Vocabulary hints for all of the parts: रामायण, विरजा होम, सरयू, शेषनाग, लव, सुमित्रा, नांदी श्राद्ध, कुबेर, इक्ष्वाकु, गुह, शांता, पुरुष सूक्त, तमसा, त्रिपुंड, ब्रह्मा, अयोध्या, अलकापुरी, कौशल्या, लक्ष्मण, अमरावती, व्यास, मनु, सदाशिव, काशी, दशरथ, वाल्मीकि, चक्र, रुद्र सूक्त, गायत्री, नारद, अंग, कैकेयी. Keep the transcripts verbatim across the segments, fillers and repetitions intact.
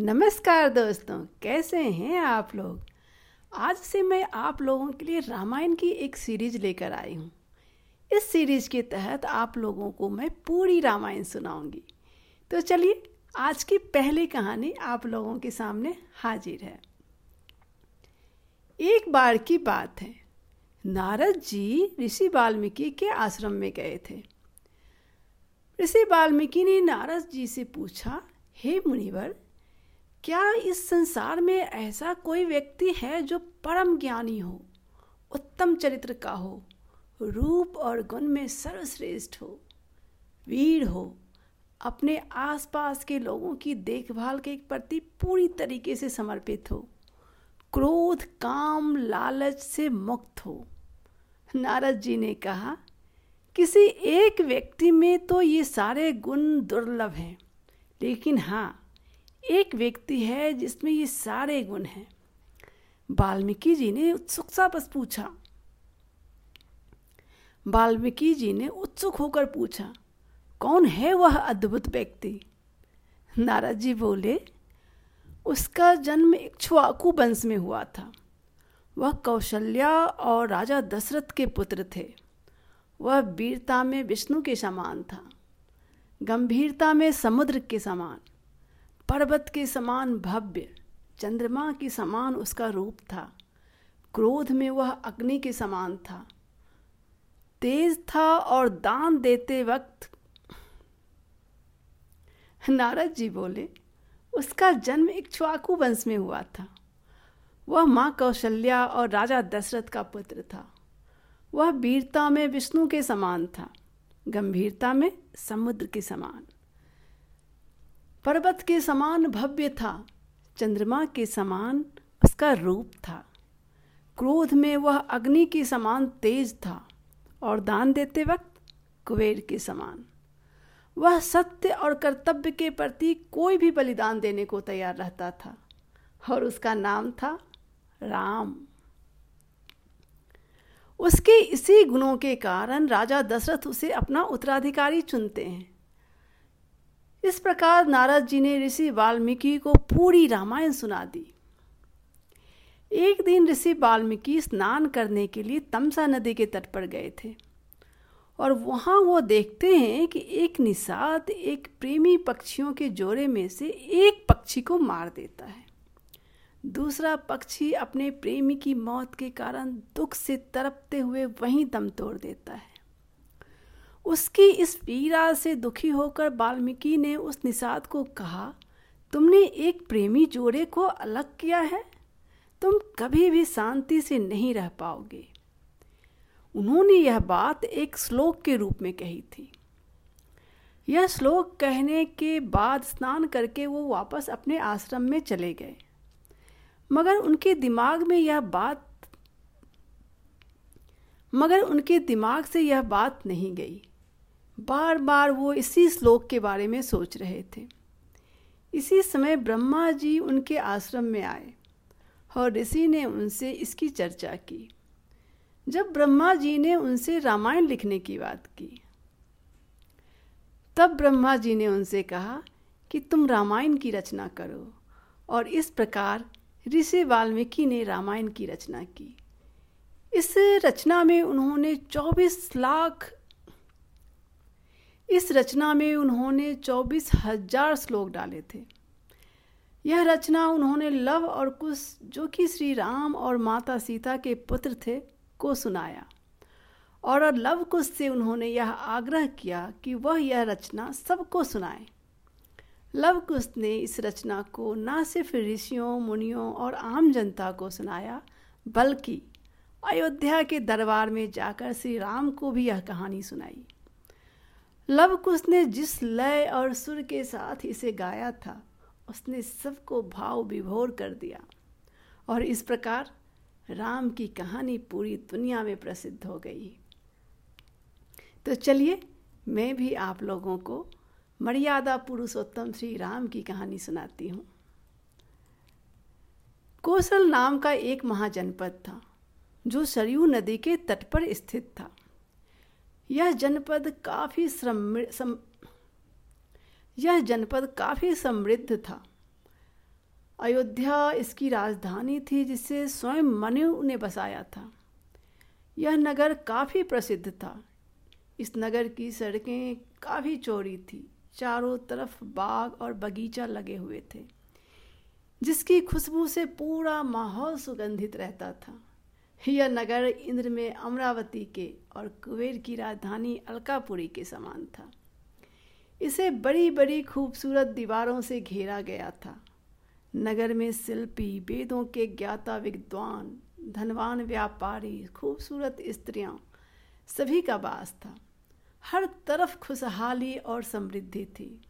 नमस्कार दोस्तों, कैसे हैं आप लोग। आज से मैं आप लोगों के लिए रामायण की एक सीरीज लेकर आई हूँ। इस सीरीज के तहत आप लोगों को मैं पूरी रामायण सुनाऊंगी। तो चलिए, आज की पहली कहानी आप लोगों के सामने हाजिर है। एक बार की बात है, नारद जी ऋषि वाल्मीकि के आश्रम में गए थे। ऋषि वाल्मीकि ने नारद जी से पूछा, हे मुनिवर, क्या इस संसार में ऐसा कोई व्यक्ति है जो परम ज्ञानी हो, उत्तम चरित्र का हो, रूप और गुण में सर्वश्रेष्ठ हो, वीर हो, अपने आसपास के लोगों की देखभाल के प्रति पूरी तरीके से समर्पित हो, क्रोध, काम, लालच से मुक्त हो। नारद जी ने कहा, किसी एक व्यक्ति में तो ये सारे गुण दुर्लभ हैं, लेकिन हाँ, एक व्यक्ति है जिसमें ये सारे गुण हैं। वाल्मीकि जी ने उत्सुकता बस पूछा वाल्मीकि जी ने उत्सुक होकर पूछा, कौन है वह अद्भुत व्यक्ति। नारद जी बोले, उसका जन्म इक्ष्वाकु वंश में हुआ था। वह कौशल्या और राजा दशरथ के पुत्र थे। वह वीरता में विष्णु के समान था, गंभीरता में समुद्र के समान, पर्वत के समान भव्य, चंद्रमा के समान उसका रूप था। क्रोध में वह अग्नि के समान था, तेज था और दान देते वक्त। नारद जी बोले, उसका जन्म इक्ष्वाकु वंश में हुआ था। वह माँ कौशल्या और राजा दशरथ का पुत्र था। वह वीरता में विष्णु के समान था, गंभीरता में समुद्र के समान, पर्वत के समान भव्य था, चंद्रमा के समान उसका रूप था। क्रोध में वह अग्नि के समान तेज था और दान देते वक्त कुबेर के समान। वह सत्य और कर्तव्य के प्रति कोई भी बलिदान देने को तैयार रहता था और उसका नाम था राम। उसके इसी गुणों के कारण राजा दशरथ उसे अपना उत्तराधिकारी चुनते हैं। इस प्रकार नारद जी ने ऋषि वाल्मीकि को पूरी रामायण सुना दी। एक दिन ऋषि वाल्मीकि स्नान करने के लिए तमसा नदी के तट पर गए थे और वहाँ वो देखते हैं कि एक निषाद एक प्रेमी पक्षियों के जोड़े में से एक पक्षी को मार देता है। दूसरा पक्षी अपने प्रेमी की मौत के कारण दुख से तड़पते हुए वहीं दम तोड़ देता है। उसकी इस पीड़ा से दुखी होकर वाल्मीकि ने उस निषाद को कहा, तुमने एक प्रेमी जोड़े को अलग किया है, तुम कभी भी शांति से नहीं रह पाओगे। उन्होंने यह बात एक श्लोक के रूप में कही थी। यह श्लोक कहने के बाद स्नान करके वो वापस अपने आश्रम में चले गए, मगर उनके दिमाग में यह बात मगर उनके दिमाग से यह बात नहीं गई। बार बार वो इसी श्लोक के बारे में सोच रहे थे। इसी समय ब्रह्मा जी उनके आश्रम में आए और ऋषि ने उनसे इसकी चर्चा की। जब ब्रह्मा जी ने उनसे रामायण लिखने की बात की, तब ब्रह्मा जी ने उनसे कहा कि तुम रामायण की रचना करो, और इस प्रकार ऋषि वाल्मीकि ने रामायण की रचना की। इस रचना में उन्होंने चौबीस लाख इस रचना में उन्होंने चौबीस हजार श्लोक डाले थे। यह रचना उन्होंने लव और कुश, जो कि श्री राम और माता सीता के पुत्र थे, को सुनाया, और लव कुश से उन्होंने यह आग्रह किया कि वह यह रचना सबको सुनाए। लव कुश ने इस रचना को न सिर्फ ऋषियों, मुनियों और आम जनता को सुनाया, बल्कि अयोध्या के दरबार में जाकर श्री राम को भी यह कहानी सुनाई। लवकुश ने जिस लय और सुर के साथ इसे गाया था, उसने सबको भाव विभोर कर दिया, और इस प्रकार राम की कहानी पूरी दुनिया में प्रसिद्ध हो गई। तो चलिए, मैं भी आप लोगों को मर्यादा पुरुषोत्तम श्री राम की कहानी सुनाती हूँ। कोसल नाम का एक महाजनपद था, जो सरयू नदी के तट पर स्थित था। यह जनपद काफ़ी सम... यह जनपद काफ़ी समृद्ध था। अयोध्या इसकी राजधानी थी जिसे स्वयं मनु ने बसाया था। यह नगर काफ़ी प्रसिद्ध था। इस नगर की सड़कें काफ़ी चौड़ी थी। चारों तरफ बाग और बगीचा लगे हुए थे जिसकी खुशबू से पूरा माहौल सुगंधित रहता था। यह नगर इंद्र में अमरावती के और कुबेर की राजधानी अलकापुरी के समान था। इसे बड़ी बड़ी खूबसूरत दीवारों से घेरा गया था। नगर में शिल्पी, वेदों के ज्ञाता विद्वान, धनवान व्यापारी, खूबसूरत स्त्रियां, सभी का वास था। हर तरफ खुशहाली और समृद्धि थी।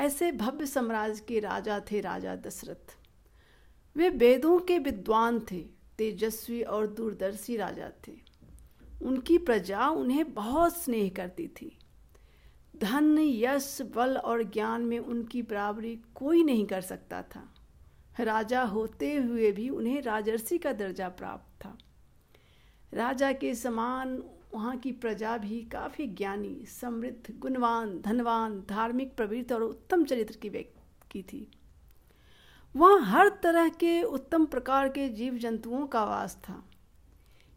ऐसे भव्य साम्राज्य के राजा थे राजा दशरथ। वे वेदों के विद्वान थे, तेजस्वी और दूरदर्शी राजा थे। उनकी प्रजा उन्हें बहुत स्नेह करती थी। धन, यश, बल और ज्ञान में उनकी बराबरी कोई नहीं कर सकता था। राजा होते हुए भी उन्हें राजर्षि का दर्जा प्राप्त था। राजा के समान वहाँ की प्रजा भी काफ़ी ज्ञानी, समृद्ध, गुणवान, धनवान, धार्मिक प्रवृत्ति और उत्तम चरित्र की व्यक्ति थी। वहाँ हर तरह के उत्तम प्रकार के जीव जंतुओं का वास था।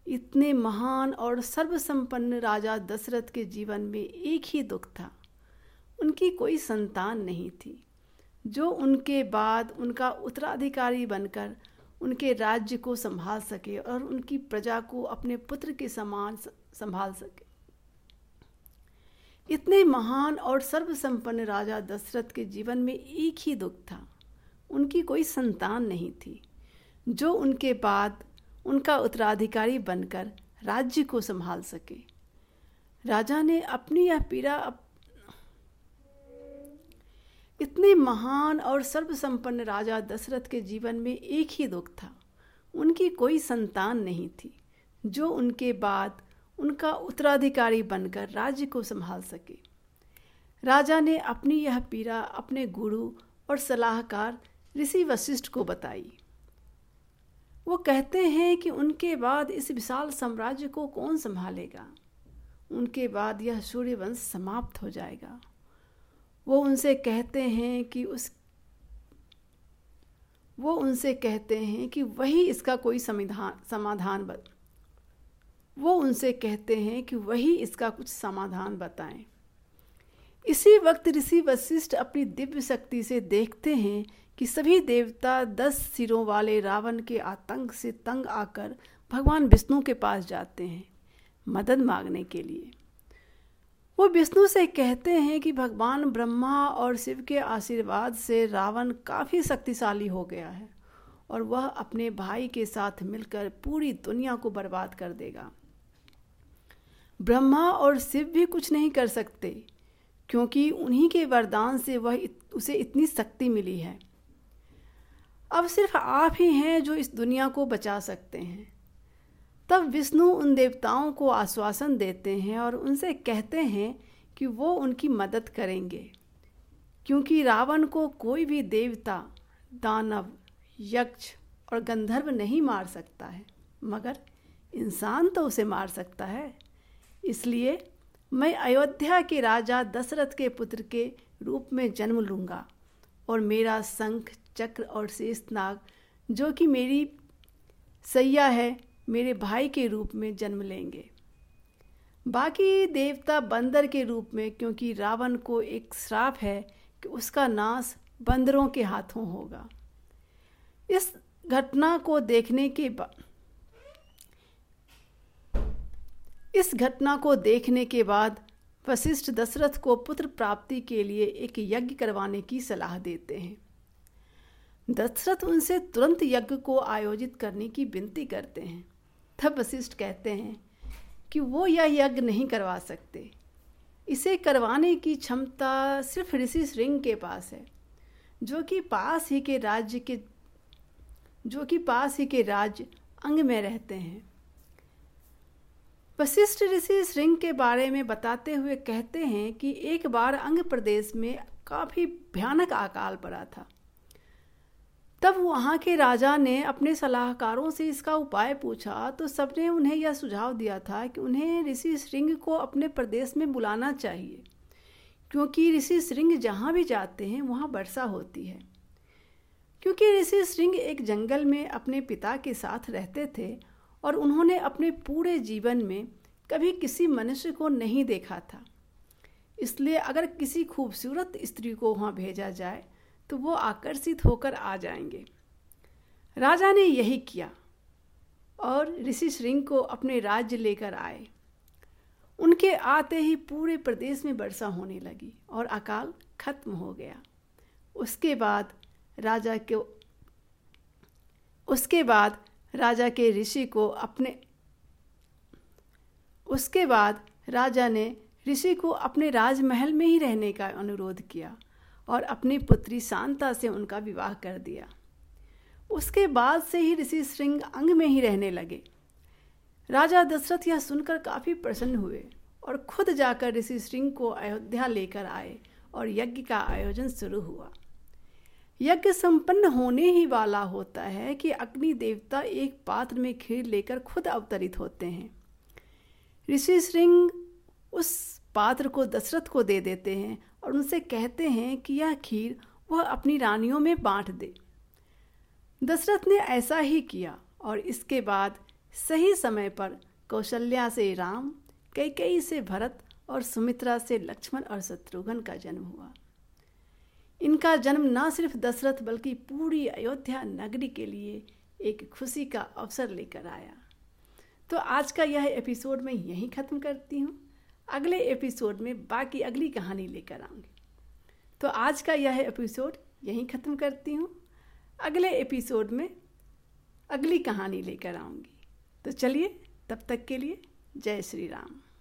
इतने महान और सर्वसंपन्न राजा दशरथ के जीवन में एक ही दुख था, उनकी कोई संतान नहीं थी जो उनके बाद उनका उत्तराधिकारी बनकर उनके राज्य को संभाल सके और उनकी प्रजा को अपने पुत्र के समान संभाल सके। इतने महान और सर्वसंपन्न राजा दशरथ के जीवन में एक ही दुख था, उनकी कोई संतान नहीं थी जो उनके बाद उनका उत्तराधिकारी बनकर राज्य को संभाल सके। राजा ने अपनी यह पीड़ा अप... इतने महान और सर्वसंपन्न राजा दशरथ के जीवन में एक ही दुख था, उनकी कोई संतान नहीं थी जो उनके बाद उनका उत्तराधिकारी बनकर राज्य को संभाल सके। राजा ने अपनी यह पीड़ा अपने गुरु और सलाहकार ऋषि वशिष्ठ को बताई। वो कहते हैं कि उनके बाद इस विशाल साम्राज्य को कौन संभालेगा? उनके बाद यह सूर्यवंश समाप्त हो जाएगा। वो उनसे कहते हैं कि उस वो उनसे कहते हैं कि वही इसका कोई समाधान समाधान बत... वो उनसे कहते हैं कि वही इसका कुछ समाधान बताएं। इसी वक्त ऋषि वशिष्ठ अपनी दिव्य शक्ति से देखते हैं कि सभी देवता दस सिरों वाले रावण के आतंक से तंग आकर भगवान विष्णु के पास जाते हैं मदद मांगने के लिए। वो विष्णु से कहते हैं कि भगवान ब्रह्मा और शिव के आशीर्वाद से रावण काफ़ी शक्तिशाली हो गया है और वह अपने भाई के साथ मिलकर पूरी दुनिया को बर्बाद कर देगा। ब्रह्मा और शिव भी कुछ नहीं कर सकते क्योंकि उन्हीं के वरदान से वह इत, उसे इतनी शक्ति मिली है। अब सिर्फ आप ही हैं जो इस दुनिया को बचा सकते हैं। तब विष्णु उन देवताओं को आश्वासन देते हैं और उनसे कहते हैं कि वो उनकी मदद करेंगे क्योंकि रावण को कोई भी देवता, दानव, यक्ष और गंधर्व नहीं मार सकता है, मगर इंसान तो उसे मार सकता है। इसलिए मैं अयोध्या के राजा दशरथ के पुत्र के रूप में जन्म लूँगा और मेरा शंख, चक्र और शेषनाग जो कि मेरी सैया है, मेरे भाई के रूप में जन्म लेंगे। बाकी देवता बंदर के रूप में, क्योंकि रावण को एक श्राप है कि उसका नाश बंदरों के हाथों होगा। इस घटना को देखने के बाद इस घटना को देखने के बाद वशिष्ठ दशरथ को पुत्र प्राप्ति के लिए एक यज्ञ करवाने की सलाह देते हैं। दशरथ उनसे तुरंत यज्ञ को आयोजित करने की विनती करते हैं। तब वशिष्ठ कहते हैं कि वो यह यज्ञ नहीं करवा सकते। इसे करवाने की क्षमता सिर्फ ऋषि श्रृंग के पास है जो कि पास ही के राज्य के जो कि पास ही के राज्य अंग में रहते हैं। वशिष्ठ ऋषि श्रृंग के बारे में बताते हुए कहते हैं कि एक बार अंग प्रदेश में काफ़ी भयानक अकाल पड़ा था। तब वहाँ के राजा ने अपने सलाहकारों से इसका उपाय पूछा तो सबने उन्हें यह सुझाव दिया था कि उन्हें ऋषि श्रृंग को अपने प्रदेश में बुलाना चाहिए क्योंकि ऋषि श्रृंग जहाँ भी जाते हैं वहाँ वर्षा होती है। क्योंकि ऋषि श्रृंग एक जंगल में अपने पिता के साथ रहते थे और उन्होंने अपने पूरे जीवन में कभी किसी मनुष्य को नहीं देखा था। इसलिए अगर किसी खूबसूरत स्त्री को वहाँ भेजा जाए तो वो आकर्षित होकर आ जाएंगे। राजा ने यही किया और ऋषि श्रृंग को अपने राज्य लेकर आए। उनके आते ही पूरे प्रदेश में वर्षा होने लगी और अकाल खत्म हो गया। उसके बाद राजा को उसके बाद राजा के ऋषि को अपने उसके बाद राजा ने ऋषि को अपने राजमहल में ही रहने का अनुरोध किया और अपनी पुत्री शांता से उनका विवाह कर दिया। उसके बाद से ही ऋषि श्रृंग अंग में ही रहने लगे। राजा दशरथ यह सुनकर काफ़ी प्रसन्न हुए और खुद जाकर ऋषि श्रृंग को अयोध्या लेकर आए और यज्ञ का आयोजन शुरू हुआ। यज्ञ संपन्न होने ही वाला होता है कि अग्नि देवता एक पात्र में खीर लेकर खुद अवतरित होते हैं। ऋषि श्रृंग उस पात्र को दशरथ को दे देते हैं और उनसे कहते हैं कि यह खीर वह अपनी रानियों में बांट दे। दशरथ ने ऐसा ही किया और इसके बाद सही समय पर कौशल्या से राम, कैकेयी से भरत और सुमित्रा से लक्ष्मण और शत्रुघ्न का जन्म हुआ। इनका जन्म न सिर्फ दशरथ बल्कि पूरी अयोध्या नगरी के लिए एक खुशी का अवसर लेकर आया। तो आज का यह एपिसोड मैं यहीं ख़त्म करती हूँ। अगले एपिसोड में बाकी अगली कहानी लेकर आऊँगी। तो आज का यह एपिसोड यहीं ख़त्म करती हूँ। अगले एपिसोड में अगली कहानी लेकर आऊँगी। तो चलिए, तब तक के लिए जय श्री राम।